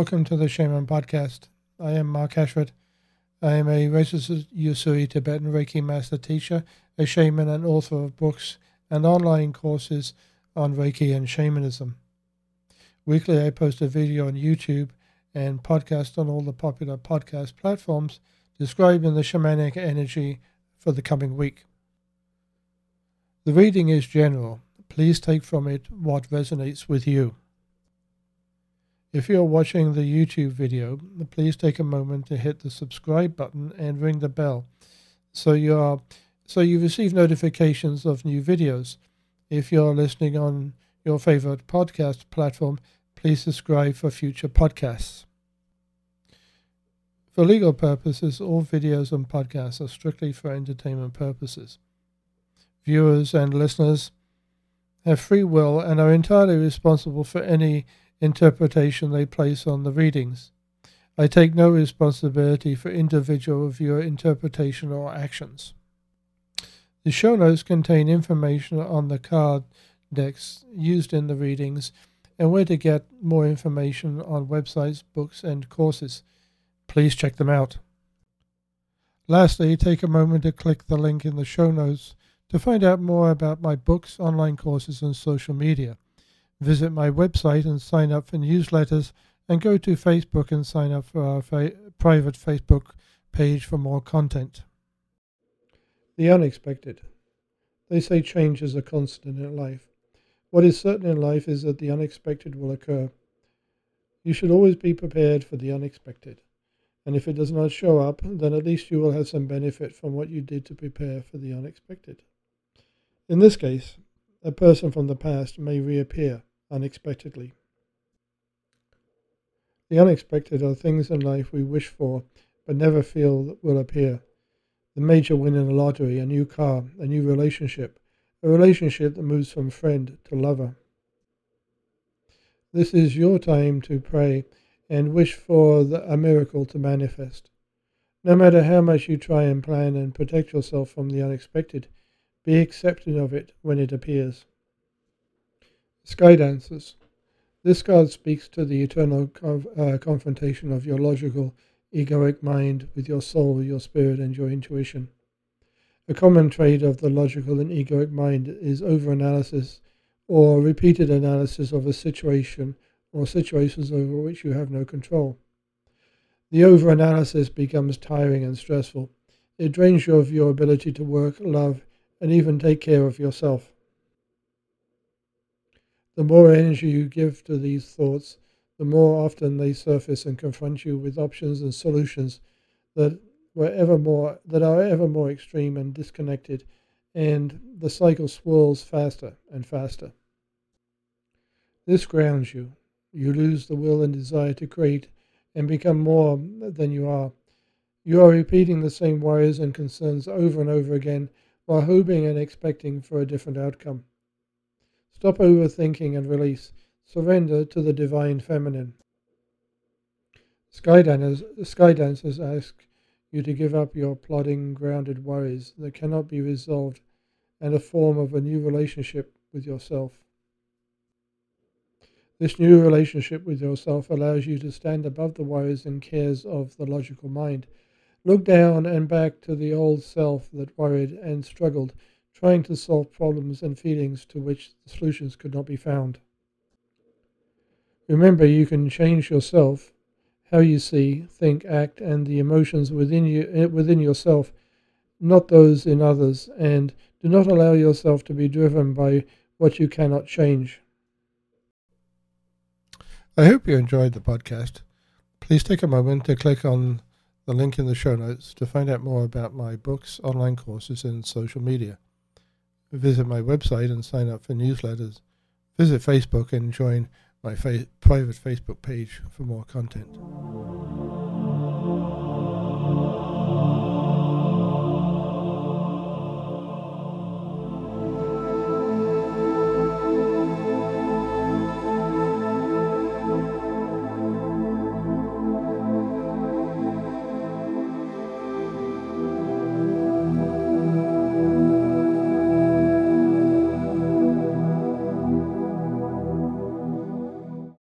welcome to the Shaman Podcast. I am Mark Ashford. I am a Registered Usui Tibetan Reiki Master Teacher, a shaman and author of books and online courses on Reiki and shamanism. Weekly I post a video on YouTube and podcast on all the popular podcast platforms describing the shamanic energy for the coming week. The reading is general. Please take from it what resonates with you. If you're watching the YouTube video, please take a moment to hit the subscribe button and ring the bell so you receive notifications of new videos. If you're listening on your favorite podcast platform, please subscribe for future podcasts. For legal purposes, all videos and podcasts are strictly for entertainment purposes. Viewers and listeners have free will and are entirely responsible for any interpretation they place on the readings. I take no responsibility for individual viewer interpretation or actions. The show notes contain information on the card decks used in the readings and where to get more information on websites, books, and courses. Please check them out. Lastly, take a moment to click the link in the show notes to find out more about my books, online courses, and social media. Visit my website and sign up for newsletters, and go to Facebook and sign up for our private Facebook page for more content. The unexpected. They say change is a constant in life. What is certain in life is that the unexpected will occur. You should always be prepared for the unexpected. And if it does not show up, then at least you will have some benefit from what you did to prepare for the unexpected. In this case, a person from the past may reappear unexpectedly. The unexpected are things in life we wish for but never feel will appear. The major win in the lottery, a new car, a new relationship, a relationship that moves from friend to lover. This is your time to pray and wish for a miracle to manifest. No matter how much you try and plan and protect yourself from the unexpected, be accepting of it when it appears. Skydancers. This card speaks to the eternal confrontation of your logical, egoic mind with your soul, your spirit, and your intuition. A common trait of the logical and egoic mind is overanalysis or repeated analysis of a situation or situations over which you have no control. The overanalysis becomes tiring and stressful. It drains you of your ability to work, love, and even take care of yourself. The more energy you give to these thoughts, the more often they surface and confront you with options and solutions that are ever more extreme and disconnected, and the cycle swirls faster and faster. This grounds you. You lose the will and desire to create and become more than you are. You are repeating the same worries and concerns over and over again while hoping and expecting for a different outcome. Stop overthinking and release. Surrender to the divine feminine. Skydancers ask you to give up your plodding, grounded worries that cannot be resolved and a form of a new relationship with yourself. This new relationship with yourself allows you to stand above the worries and cares of the logical mind. Look down and back to the old self that worried and struggled, trying to solve problems and feelings to which the solutions could not be found. Remember, you can change yourself, how you see, think, act, and the emotions within yourself, not those in others, and do not allow yourself to be driven by what you cannot change. I hope you enjoyed the podcast. Please take a moment to click on the link in the show notes to find out more about my books, online courses, and social media. Visit my website and sign up for newsletters. Visit Facebook and join my private Facebook page for more content.